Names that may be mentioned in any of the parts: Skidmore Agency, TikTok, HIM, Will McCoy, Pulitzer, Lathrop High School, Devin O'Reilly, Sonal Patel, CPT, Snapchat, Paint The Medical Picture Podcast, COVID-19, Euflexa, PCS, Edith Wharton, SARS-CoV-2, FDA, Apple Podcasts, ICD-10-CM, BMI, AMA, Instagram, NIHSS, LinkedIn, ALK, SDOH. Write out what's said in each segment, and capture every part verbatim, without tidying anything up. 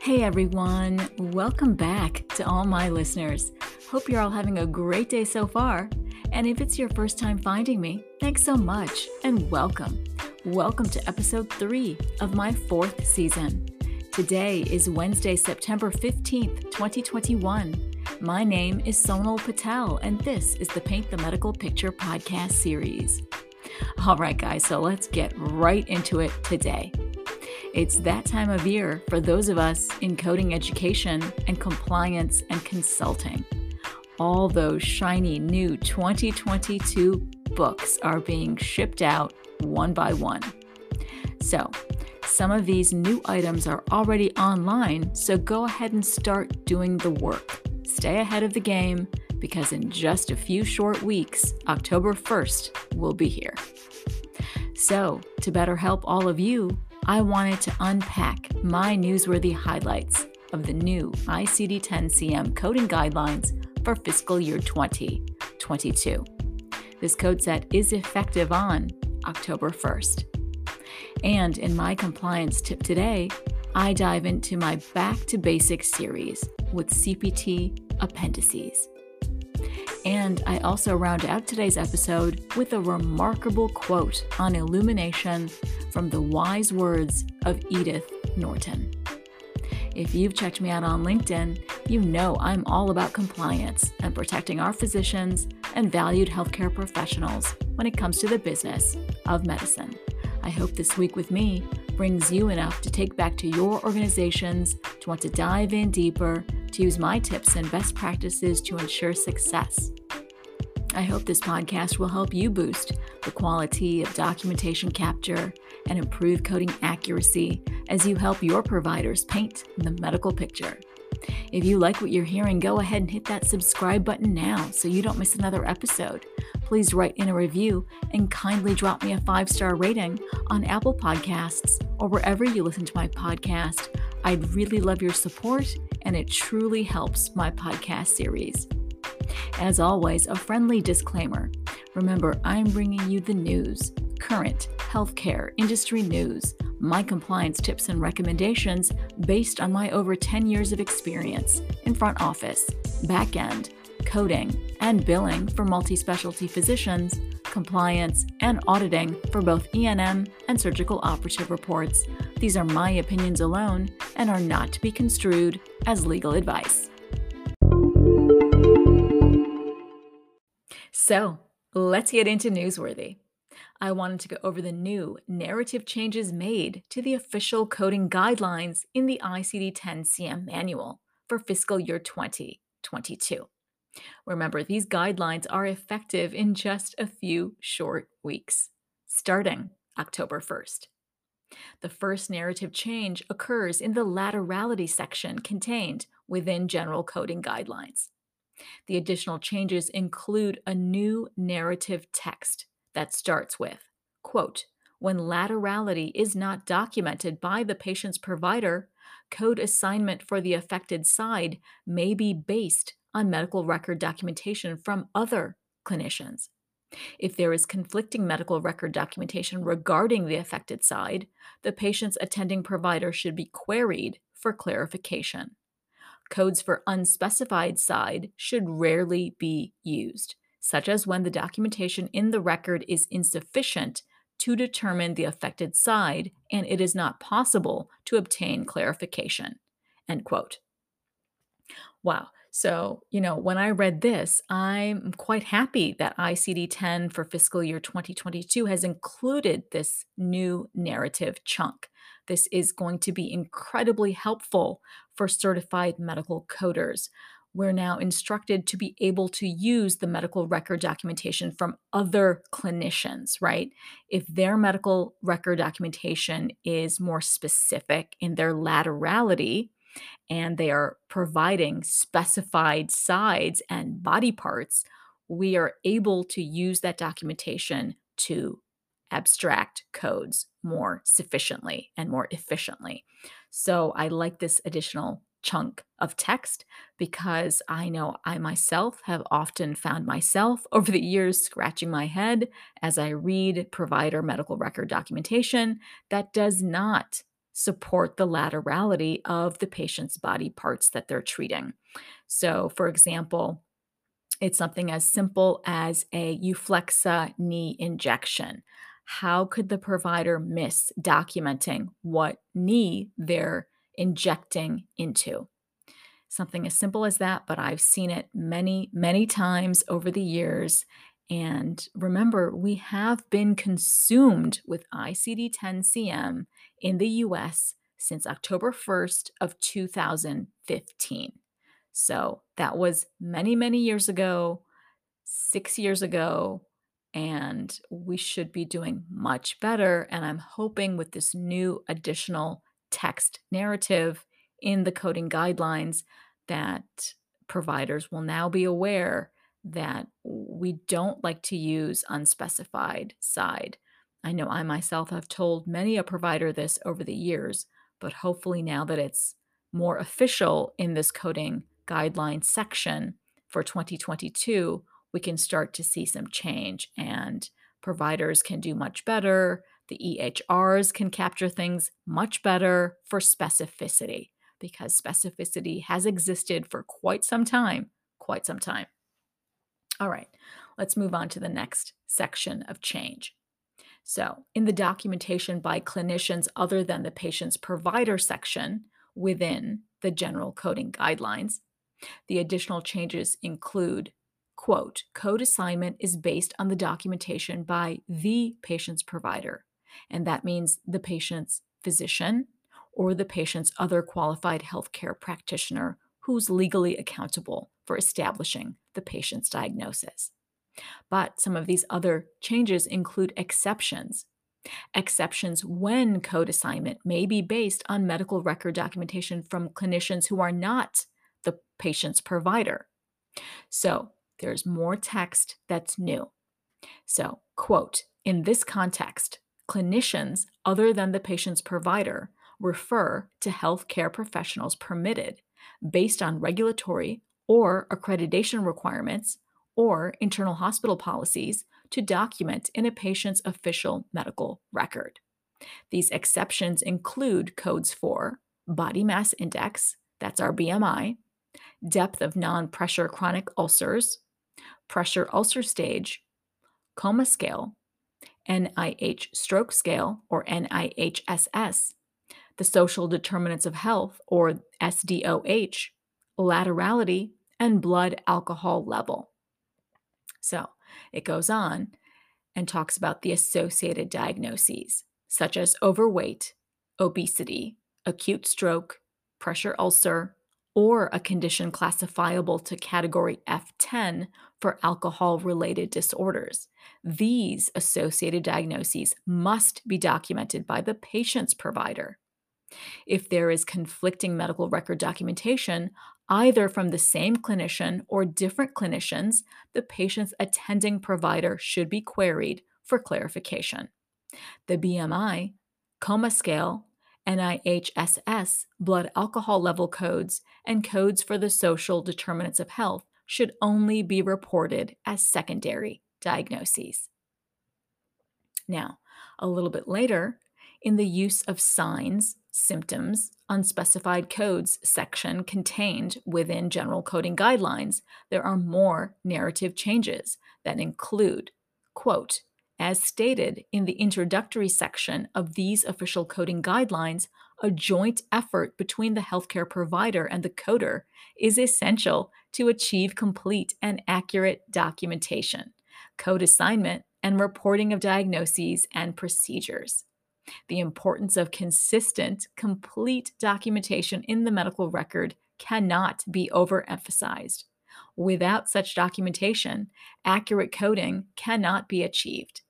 Hey everyone, welcome back to all my listeners. Hope you're all having a great day so far. And if it's your first time finding me, thanks so much and welcome. Welcome to episode three of my fourth season. Today is Wednesday, September fifteenth, twenty twenty-one. My name is Sonal Patel, and this is the Paint the Medical Picture podcast series. All right, guys, so let's get right into it today. It's that time of year for those of us in coding education and compliance and consulting. All those shiny new twenty twenty-two books are being shipped out one by one. So some of these new items are already online, so go ahead and start doing the work. Stay ahead of the game because in just a few short weeks, October first, we'll be here. So to better help all of you, I wanted to unpack my newsworthy highlights of the new I C D ten C M coding guidelines for fiscal year twenty twenty-two. This code set is effective on October first. And in my compliance tip today, I dive into my Back to Basics series with C P T appendices. And I also round out today's episode with a remarkable quote on illumination from the wise words of Edith Wharton. If you've checked me out on LinkedIn, you know I'm all about compliance and protecting our physicians and valued healthcare professionals when it comes to the business of medicine. I hope this week with me brings you enough to take back to your organizations to want to dive in deeper, to use my tips and best practices to ensure success. I hope this podcast will help you boost the quality of documentation capture and improve coding accuracy as you help your providers paint the medical picture. If you like what you're hearing, go ahead and hit that subscribe button now so you don't miss another episode. Please write in a review and kindly drop me a five-star rating on Apple Podcasts or wherever you listen to my podcast. I'd really love your support, and it truly helps my podcast series. As always, a friendly disclaimer. Remember, I'm bringing you the news, current healthcare industry news, my compliance tips and recommendations based on my over ten years of experience in front office, back end, coding, and billing for multi-specialty physicians, compliance, and auditing for both E and M and surgical operative reports. These are my opinions alone and are not to be construed as legal advice. So let's get into newsworthy. I wanted to go over the new narrative changes made to the official coding guidelines in the I C D ten C M manual for fiscal year twenty twenty-two. Remember, these guidelines are effective in just a few short weeks, starting October first. The first narrative change occurs in the laterality section contained within general coding guidelines. The additional changes include a new narrative text that starts with, quote, "When laterality is not documented by the patient's provider, code assignment for the affected side may be based on medical record documentation from other clinicians. If there is conflicting medical record documentation regarding the affected side, the patient's attending provider should be queried for clarification. Codes for unspecified side should rarely be used, such as when the documentation in the record is insufficient to determine the affected side and it is not possible to obtain clarification," end quote. Wow. So, you know, when I read this, I'm quite happy that I C D ten for fiscal year twenty twenty-two has included this new narrative chunk. This is going to be incredibly helpful for certified medical coders. We're now instructed to be able to use the medical record documentation from other clinicians, right? If their medical record documentation is more specific in their laterality, and they are providing specified sides and body parts, we are able to use that documentation to abstract codes more sufficiently and more efficiently. So I like this additional chunk of text, because I know I myself have often found myself over the years scratching my head as I read provider medical record documentation that does not support the laterality of the patient's body parts that they're treating. So, for example, it's something as simple as a Euflexa knee injection. How could the provider miss documenting what knee they're injecting into? Something as simple as that, but I've seen it many, many times over the years. And remember, we have been consumed with I C D ten C M in the U S since October first of two thousand fifteen. So that was many, many years ago, six years ago, and we should be doing much better. And I'm hoping with this new additional text narrative in the coding guidelines that providers will now be aware that we don't like to use unspecified side. I know I myself have told many a provider this over the years, but hopefully now that it's more official in this coding guideline section for twenty twenty-two, we can start to see some change and providers can do much better. The E H Rs can capture things much better for specificity, because specificity has existed for quite some time, quite some time. All right, let's move on to the next section of change. So in the documentation by clinicians other than the patient's provider section within the general coding guidelines, the additional changes include, quote, code assignment is based on the documentation by the patient's provider. And that means the patient's physician or the patient's other qualified healthcare practitioner who's legally accountable for establishing the patient's diagnosis. But some of these other changes include exceptions. Exceptions when code assignment may be based on medical record documentation from clinicians who are not the patient's provider. So there's more text that's new. So, quote, in this context, clinicians other than the patient's provider refer to healthcare professionals permitted based on regulatory or accreditation requirements or internal hospital policies to document in a patient's official medical record. These exceptions include codes for body mass index, that's our B M I, depth of non-pressure chronic ulcers, pressure ulcer stage, coma scale, N I H stroke scale or N I H S S, the social determinants of health or S D O H, laterality, and blood alcohol level. So it goes on and talks about the associated diagnoses such as overweight, obesity, acute stroke, pressure ulcer, or a condition classifiable to category F ten for alcohol-related disorders. These associated diagnoses must be documented by the patient's provider. If there is conflicting medical record documentation, either from the same clinician or different clinicians, the patient's attending provider should be queried for clarification. The B M I, coma scale, N I H S S, blood alcohol level codes, and codes for the social determinants of health should only be reported as secondary diagnoses. Now, a little bit later, in the use of signs, symptoms, unspecified codes section contained within general coding guidelines, there are more narrative changes that include, quote, as stated in the introductory section of these official coding guidelines, a joint effort between the healthcare provider and the coder is essential to achieve complete and accurate documentation, code assignment, and reporting of diagnoses and procedures. The importance of consistent, complete documentation in the medical record cannot be overemphasized. Without such documentation, accurate coding cannot be achieved.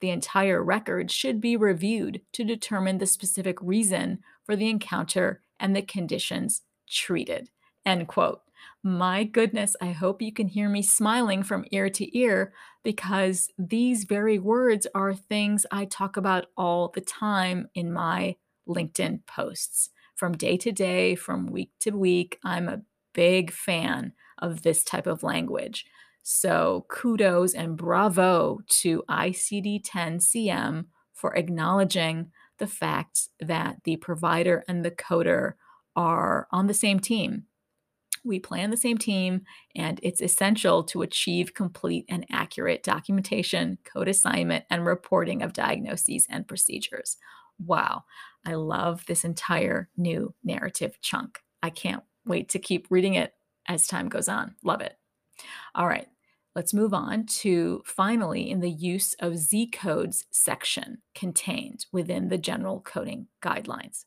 The entire record should be reviewed to determine the specific reason for the encounter and the conditions treated. End quote. My goodness, I hope you can hear me smiling from ear to ear, because these very words are things I talk about all the time in my LinkedIn posts. from day to day, from week to week. I'm a big fan of this type of language. So kudos and bravo to I C D ten C M for acknowledging the fact that the provider and the coder are on the same team. We play on the same team, and it's essential to achieve complete and accurate documentation, code assignment, and reporting of diagnoses and procedures. Wow, I love this entire new narrative chunk. I can't wait to keep reading it as time goes on. Love it. All right, let's move on to finally in the use of Z codes section contained within the general coding guidelines.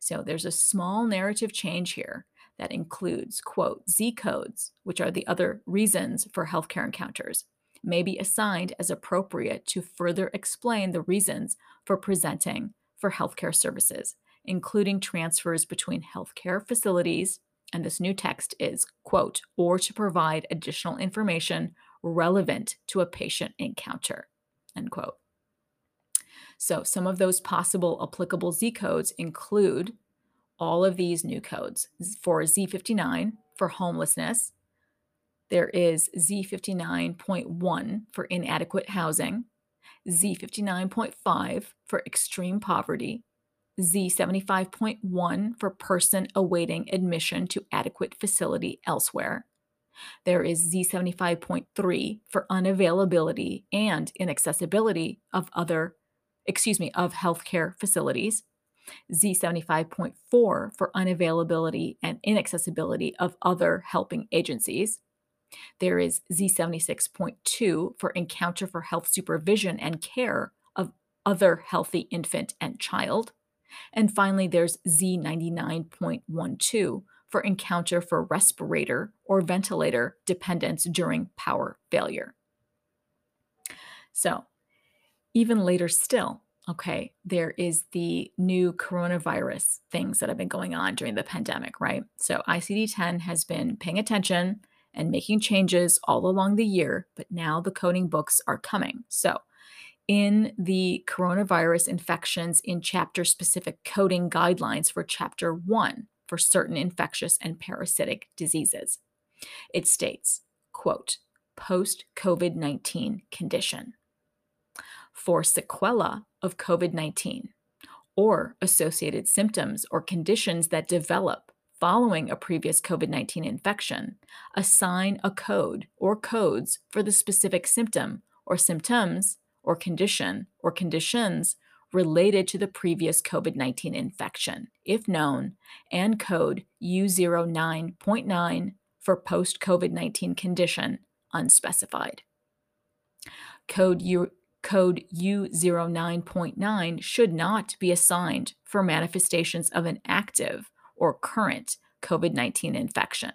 So there's a small narrative change here that includes, quote, Z codes, which are the other reasons for healthcare encounters, may be assigned as appropriate to further explain the reasons for presenting for healthcare services, including transfers between healthcare facilities. And this new text is, quote, or to provide additional information relevant to a patient encounter, end quote. So some of those possible applicable Z codes include all of these new codes. For Z fifty-nine for homelessness, there is Z fifty-nine point one for inadequate housing, Z fifty-nine point five for extreme poverty, Z seventy-five point one for person awaiting admission to adequate facility elsewhere. There is Z seventy-five point three for unavailability and inaccessibility of other, excuse me, of healthcare facilities. Z seventy-five point four for unavailability and inaccessibility of other helping agencies. There is Z seventy-six point two for encounter for health supervision and care of other healthy infant and child. And finally, there's Z ninety-nine point twelve for encounter for respirator or ventilator dependence during power failure. So even later still, okay, there is the new coronavirus things that have been going on during the pandemic, right? So I C D ten has been paying attention and making changes all along the year, but now the coding books are coming. So in the coronavirus infections in chapter-specific coding guidelines for chapter one for certain infectious and parasitic diseases, it states, quote, post-COVID nineteen condition for sequela of COVID nineteen or associated symptoms or conditions that develop following a previous COVID nineteen infection, assign a code or codes for the specific symptom or symptoms or condition or conditions related to the previous COVID nineteen infection, if known, and code U zero nine point nine for post-COVID nineteen condition, unspecified. Code, U, code U zero nine point nine should not be assigned for manifestations of an active or current COVID nineteen infection.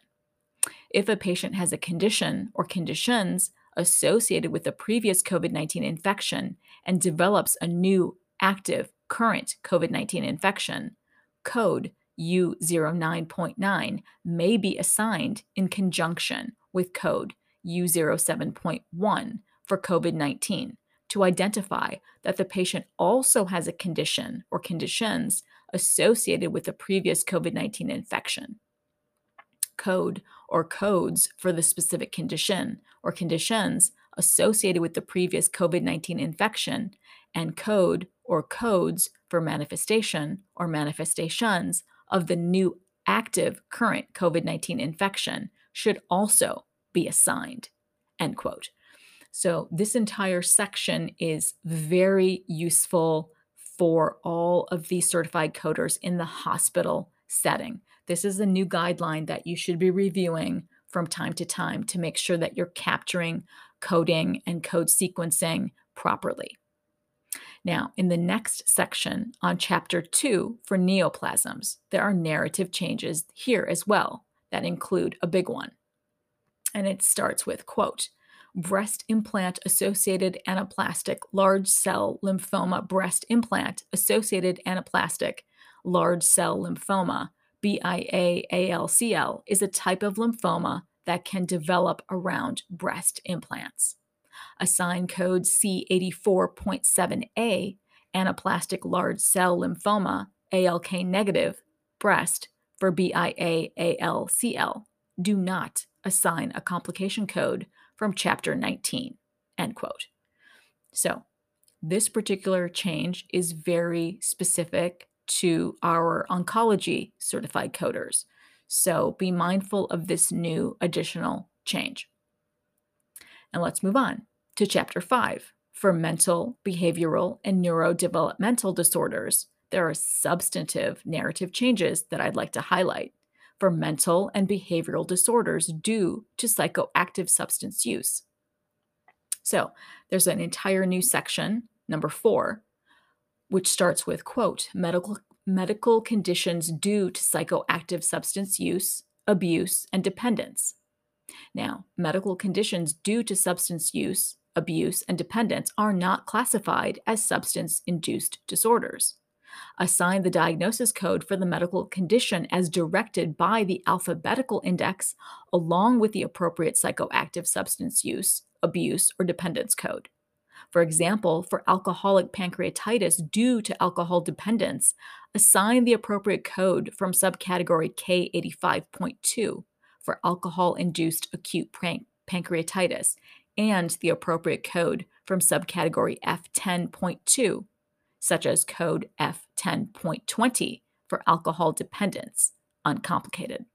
If a patient has a condition or conditions associated with a previous COVID nineteen infection and develops a new active current COVID nineteen infection, code U zero nine point nine may be assigned in conjunction with code U zero seven point one for COVID nineteen to identify that the patient also has a condition or conditions associated with a previous COVID nineteen infection. Code or codes for the specific condition or conditions associated with the previous COVID nineteen infection, and code or codes for manifestation or manifestations of the new active current COVID nineteen infection should also be assigned, end quote. So this entire section is very useful for all of the certified coders in the hospital setting. This is a new guideline that you should be reviewing from time to time to make sure that you're capturing coding and code sequencing properly. Now, in the next section on chapter two for neoplasms, there are narrative changes here as well that include a big one. And it starts with, quote, breast implant associated anaplastic large cell lymphoma, breast implant associated anaplastic large cell lymphoma, B I A A L C L, is a type of lymphoma that can develop around breast implants. Assign code C eighty-four point seven A, anaplastic large cell lymphoma, A L K negative, breast for B I A A L C L. Do not assign a complication code from Chapter nineteen, end quote. So this particular change is very specific to our oncology certified coders. So be mindful of this new additional change. And let's move on to Chapter five. For mental, behavioral, and neurodevelopmental disorders, there are substantive narrative changes that I'd like to highlight for mental and behavioral disorders due to psychoactive substance use. So there's an entire new section, number four, which starts with, quote, medical, medical conditions due to psychoactive substance use, abuse, and dependence. Now, medical conditions due to substance use, abuse, and dependence are not classified as substance-induced disorders. Assign the diagnosis code for the medical condition as directed by the alphabetical index along with the appropriate psychoactive substance use, abuse, or dependence code. For example, for alcoholic pancreatitis due to alcohol dependence, assign the appropriate code from subcategory K eighty-five point two for alcohol-induced acute pan- pancreatitis and the appropriate code from subcategory F ten point two, such as code F ten point twenty for alcohol dependence, uncomplicated.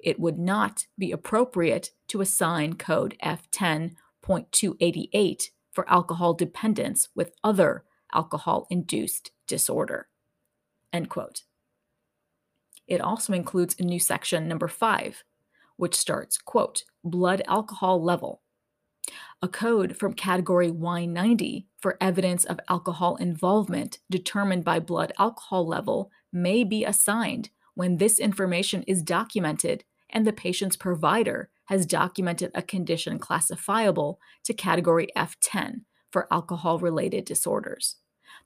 It would not be appropriate to assign code F ten point two eighty-eight for alcohol dependence with other alcohol-induced disorder, end quote. It also includes a new section, number five, which starts, quote, blood alcohol level. A code from category Y ninety for evidence of alcohol involvement determined by blood alcohol level may be assigned when this information is documented and the patient's provider has documented a condition classifiable to category F ten for alcohol-related disorders.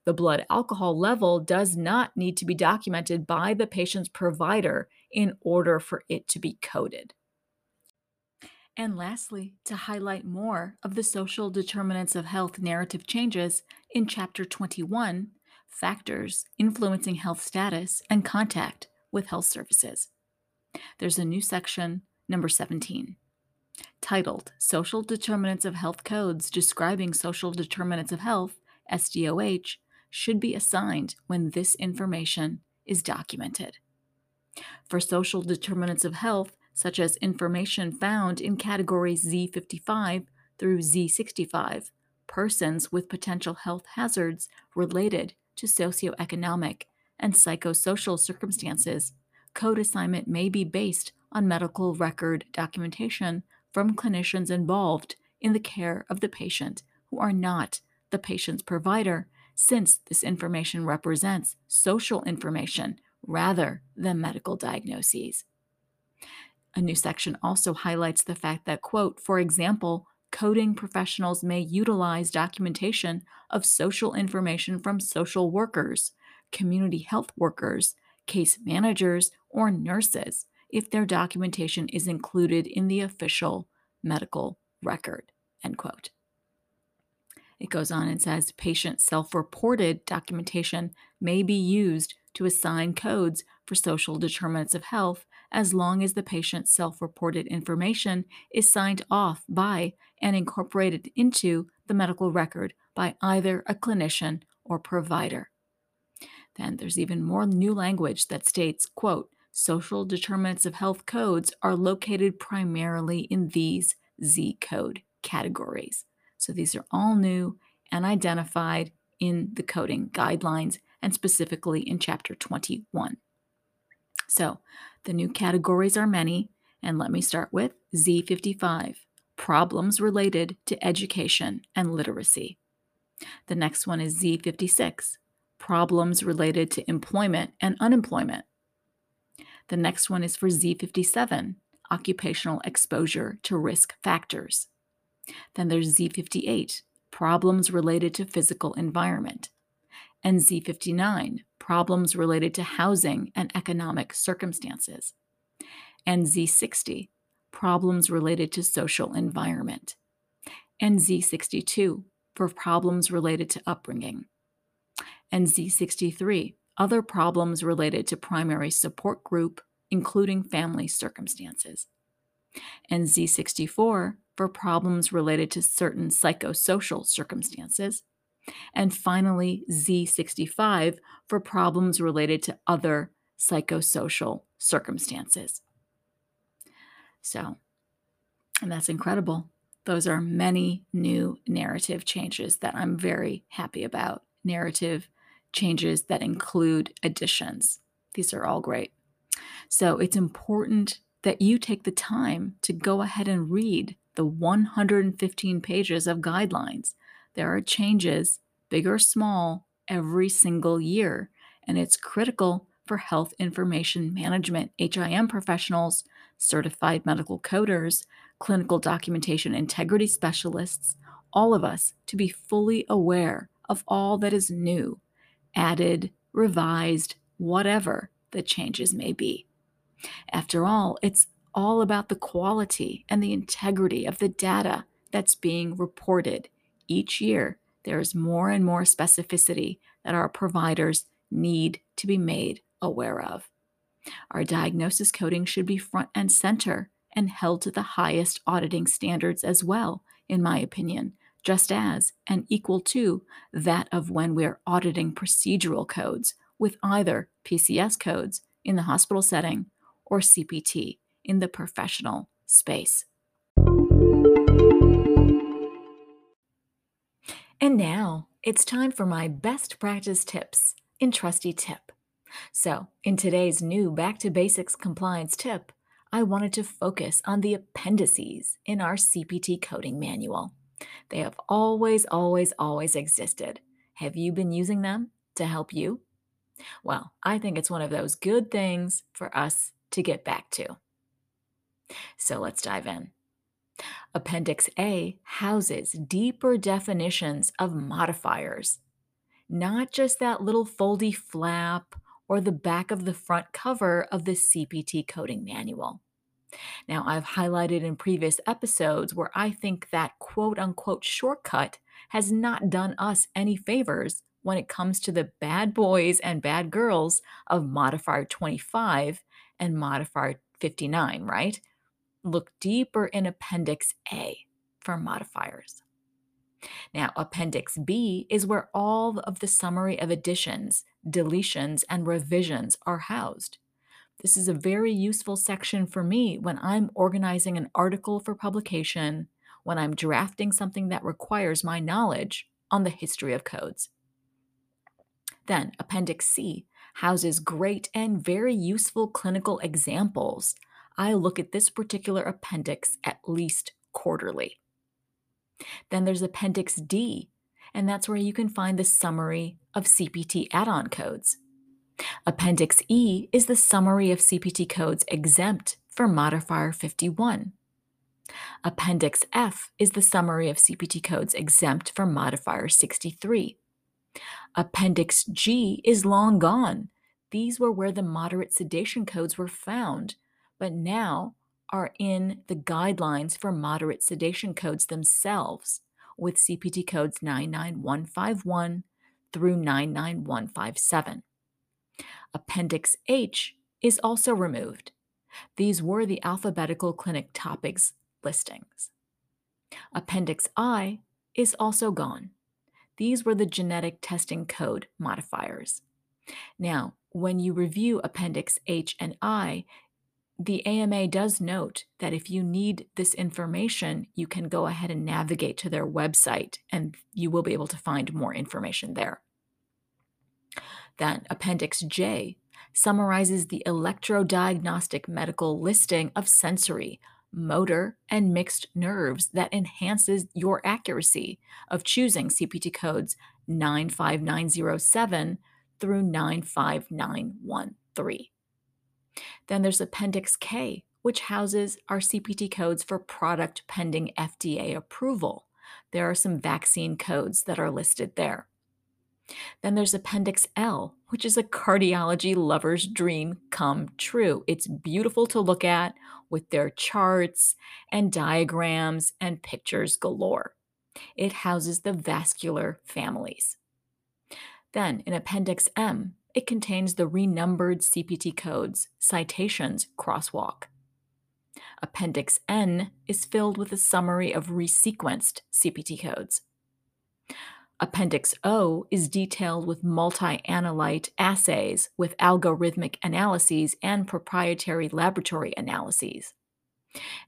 The blood alcohol level does not need to be documented by the patient's provider in order for it to be coded. And lastly, to highlight more of the social determinants of health narrative changes in Chapter twenty-one, factors influencing health status and contact with health services. There's a new section, number seventeen, titled Social Determinants of Health Codes Describing Social Determinants of Health, S D O H, should be assigned when this information is documented. For social determinants of health, such as information found in categories Z fifty-five through Z sixty-five, persons with potential health hazards related to socioeconomic and psychosocial circumstances, code assignment may be based on medical record documentation from clinicians involved in the care of the patient who are not the patient's provider, since this information represents social information rather than medical diagnoses. A new section also highlights the fact that, quote, for example, coding professionals may utilize documentation of social information from social workers, community health workers, case managers, or nurses if their documentation is included in the official medical record, end quote. It goes on and says patient self-reported documentation may be used to assign codes for social determinants of health as long as the patient's self-reported information is signed off by and incorporated into the medical record by either a clinician or provider. Then there's even more new language that states, quote, social determinants of health codes are located primarily in these Z-code categories. So these are all new and identified in the coding guidelines and specifically in Chapter twenty-one. So the new categories are many, and let me start with Z fifty-five, problems related to education and literacy. The next one is Z fifty-six, problems related to employment and unemployment. The next one is for Z fifty-seven, occupational exposure to risk factors. Then there's Z fifty-eight, problems related to physical environment. And Z fifty-nine, problems related to housing and economic circumstances. And Z sixty, problems related to social environment. And Z sixty-two, for problems related to upbringing. And Z sixty-three, other problems related to primary support group, including family circumstances, and Z sixty-four for problems related to certain psychosocial circumstances, and finally Z sixty-five for problems related to other psychosocial circumstances. So, and that's incredible. Those are many new narrative changes that I'm very happy about. Narrative changes that include additions. These are all great. So it's important that you take the time to go ahead and read the one hundred fifteen pages of guidelines. There are changes, big or small, every single year, and it's critical for health information management, H I M professionals, certified medical coders, clinical documentation integrity specialists, all of us to be fully aware of all that is new, added, revised, whatever the changes may be. After all, it's all about the quality and the integrity of the data that's being reported. Each year, there is more and more specificity that our providers need to be made aware of. Our diagnosis coding should be front and center and held to the highest auditing standards as well, in my opinion, just as and equal to that of when we're auditing procedural codes with either P C S codes in the hospital setting or C P T in the professional space. And now it's time for my best practice tips in Trusty Tip. So in today's new Back to Basics compliance tip, I wanted to focus on the appendices in our C P T coding manual. They have always, always, always existed. Have you been using them to help you? Well, I think it's one of those good things for us to get back to. So let's dive in. Appendix A houses deeper definitions of modifiers, not just that little foldy flap or the back of the front cover of the C P T coding manual. Now, I've highlighted in previous episodes where I think that quote-unquote shortcut has not done us any favors when it comes to the bad boys and bad girls of modifier twenty-five and modifier fifty-nine, right? Look deeper in Appendix A for modifiers. Now, Appendix B is where all of the summary of additions, deletions, and revisions are housed. This is a very useful section for me when I'm organizing an article for publication, when I'm drafting something that requires my knowledge on the history of codes. Then, Appendix C houses great and very useful clinical examples. I look at this particular appendix at least quarterly. Then there's Appendix D, and that's where you can find the summary of C P T add-on codes. Appendix E is the summary of C P T codes exempt for modifier fifty-one. Appendix F is the summary of C P T codes exempt for modifier sixty-three. Appendix G is long gone. These were where the moderate sedation codes were found, but now are in the guidelines for moderate sedation codes themselves with C P T codes nine nine one five one through nine nine one five seven. Appendix H is also removed. These were the alphabetical clinic topics listings. Appendix I is also gone. These were the genetic testing code modifiers. Now, when you review Appendix H and I, the A M A does note that if you need this information, you can go ahead and navigate to their website and you will be able to find more information there. Then Appendix J summarizes the electrodiagnostic medical listing of sensory, motor, and mixed nerves that enhances your accuracy of choosing C P T codes nine five nine zero seven through nine five nine one three. Then there's Appendix K, which houses our C P T codes for product pending F D A approval. There are some vaccine codes that are listed there. Then there's Appendix L, which is a cardiology lover's dream come true. It's beautiful to look at with their charts and diagrams and pictures galore. It houses the vascular families. Then in Appendix M It contains the renumbered C P T codes, citations, crosswalk. Appendix N is filled with a summary of resequenced C P T codes. Appendix O is detailed with multi-analyte assays with algorithmic analyses and proprietary laboratory analyses.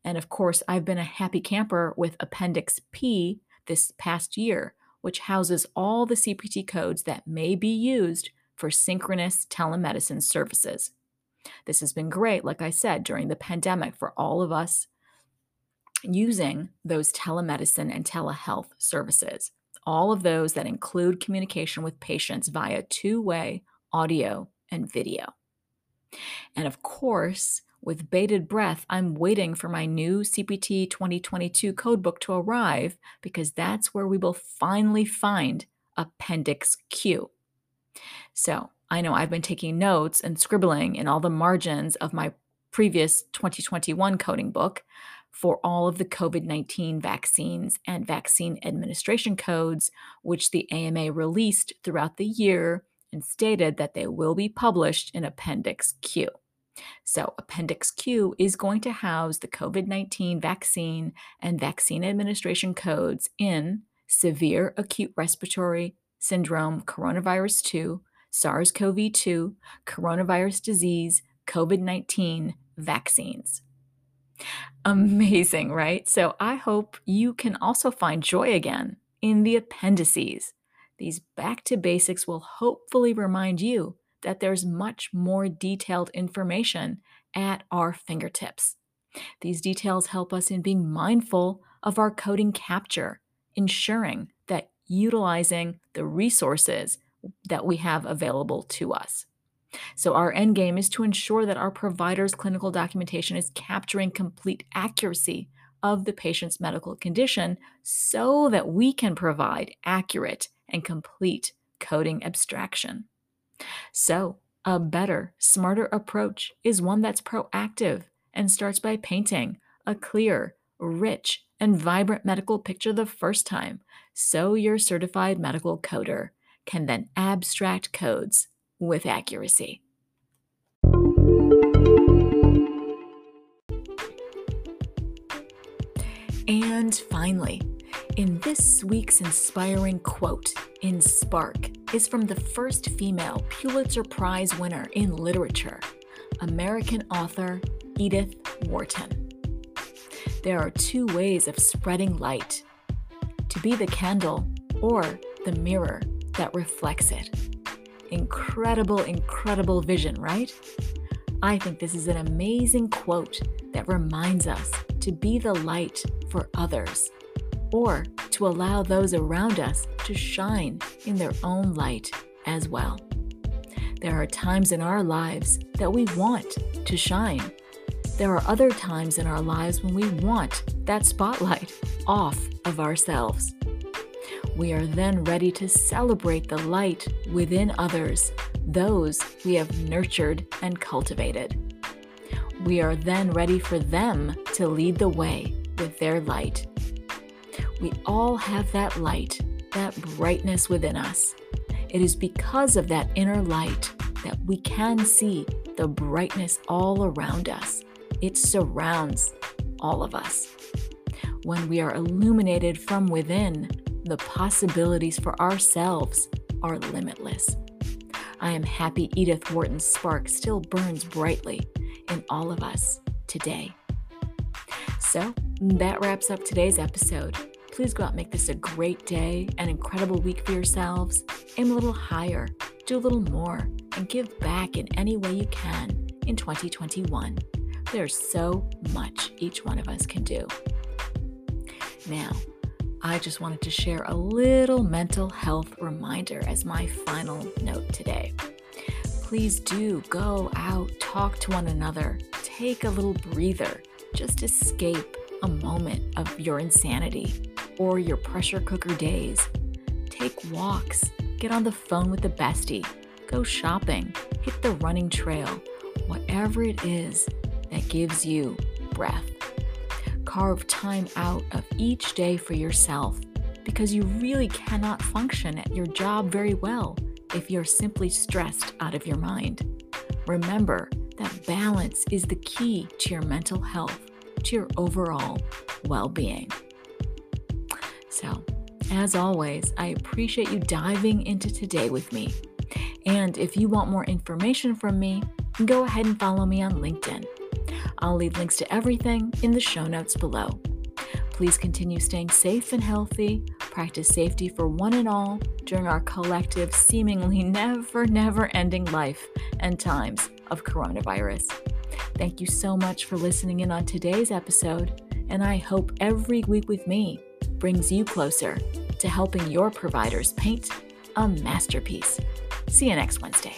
And of course, I've been a happy camper with Appendix P this past year, which houses all the C P T codes that may be used for synchronous telemedicine services. This has been great, like I said, during the pandemic for all of us using those telemedicine and telehealth services. All of those that include communication with patients via two-way audio and video. And of course, with bated breath, I'm waiting for my new C P T twenty twenty-two codebook to arrive because that's where we will finally find Appendix Q. So I know I've been taking notes and scribbling in all the margins of my previous twenty twenty-one coding book for all of the COVID nineteen vaccines and vaccine administration codes, which the A M A released throughout the year and stated that they will be published in Appendix Q. So Appendix Q is going to house the COVID nineteen vaccine and vaccine administration codes in severe acute respiratory syndrome, coronavirus two, SARS-C o V two, coronavirus disease, COVID nineteen vaccines. Amazing, right? So I hope you can also find joy again in the appendices. These back to basics will hopefully remind you that there's much more detailed information at our fingertips. These details help us in being mindful of our coding capture, ensuring that utilizing the resources that we have available to us. So our end game is to ensure that our provider's clinical documentation is capturing complete accuracy of the patient's medical condition so that we can provide accurate and complete coding abstraction. So a better, smarter approach is one that's proactive and starts by painting a clear, rich, and vibrant medical picture the first time, so your certified medical coder can then abstract codes with accuracy. And finally, in this week's inspiring quote in Spark is from the first female Pulitzer Prize winner in literature, American author Edith Wharton. There are two ways of spreading light: to be the candle or the mirror that reflects it. Incredible, incredible vision, right? I think this is an amazing quote that reminds us to be the light for others, or to allow those around us to shine in their own light as well. There are times in our lives that we want to shine. There are other times in our lives when we want that spotlight off of ourselves. We are then ready to celebrate the light within others, those we have nurtured and cultivated. We are then ready for them to lead the way with their light. We all have that light, that brightness within us. It is because of that inner light that we can see the brightness all around us. It surrounds all of us. When we are illuminated from within, the possibilities for ourselves are limitless. I am happy Edith Wharton's spark still burns brightly in all of us today. So that wraps up today's episode. Please go out and make this a great day, an incredible week for yourselves. Aim a little higher, do a little more, and give back in any way you can in twenty twenty-one. There's so much each one of us can do. Now, I just wanted to share a little mental health reminder as my final note today. Please do go out, talk to one another, take a little breather, just escape a moment of your insanity or your pressure cooker days. Take walks, get on the phone with the bestie, go shopping, hit the running trail, whatever it is that gives you breath. Carve time out of each day for yourself, because you really cannot function at your job very well if you're simply stressed out of your mind. Remember that balance is the key to your mental health, to your overall well-being. So, as always, I appreciate you diving into today with me. And if you want more information from me, go ahead and follow me on LinkedIn. I'll leave links to everything in the show notes below. Please continue staying safe and healthy. Practice safety for one and all during our collective, seemingly never, never-ending life and times of coronavirus. Thank you so much for listening in on today's episode, and I hope every week with me brings you closer to helping your providers paint a masterpiece. See you next Wednesday.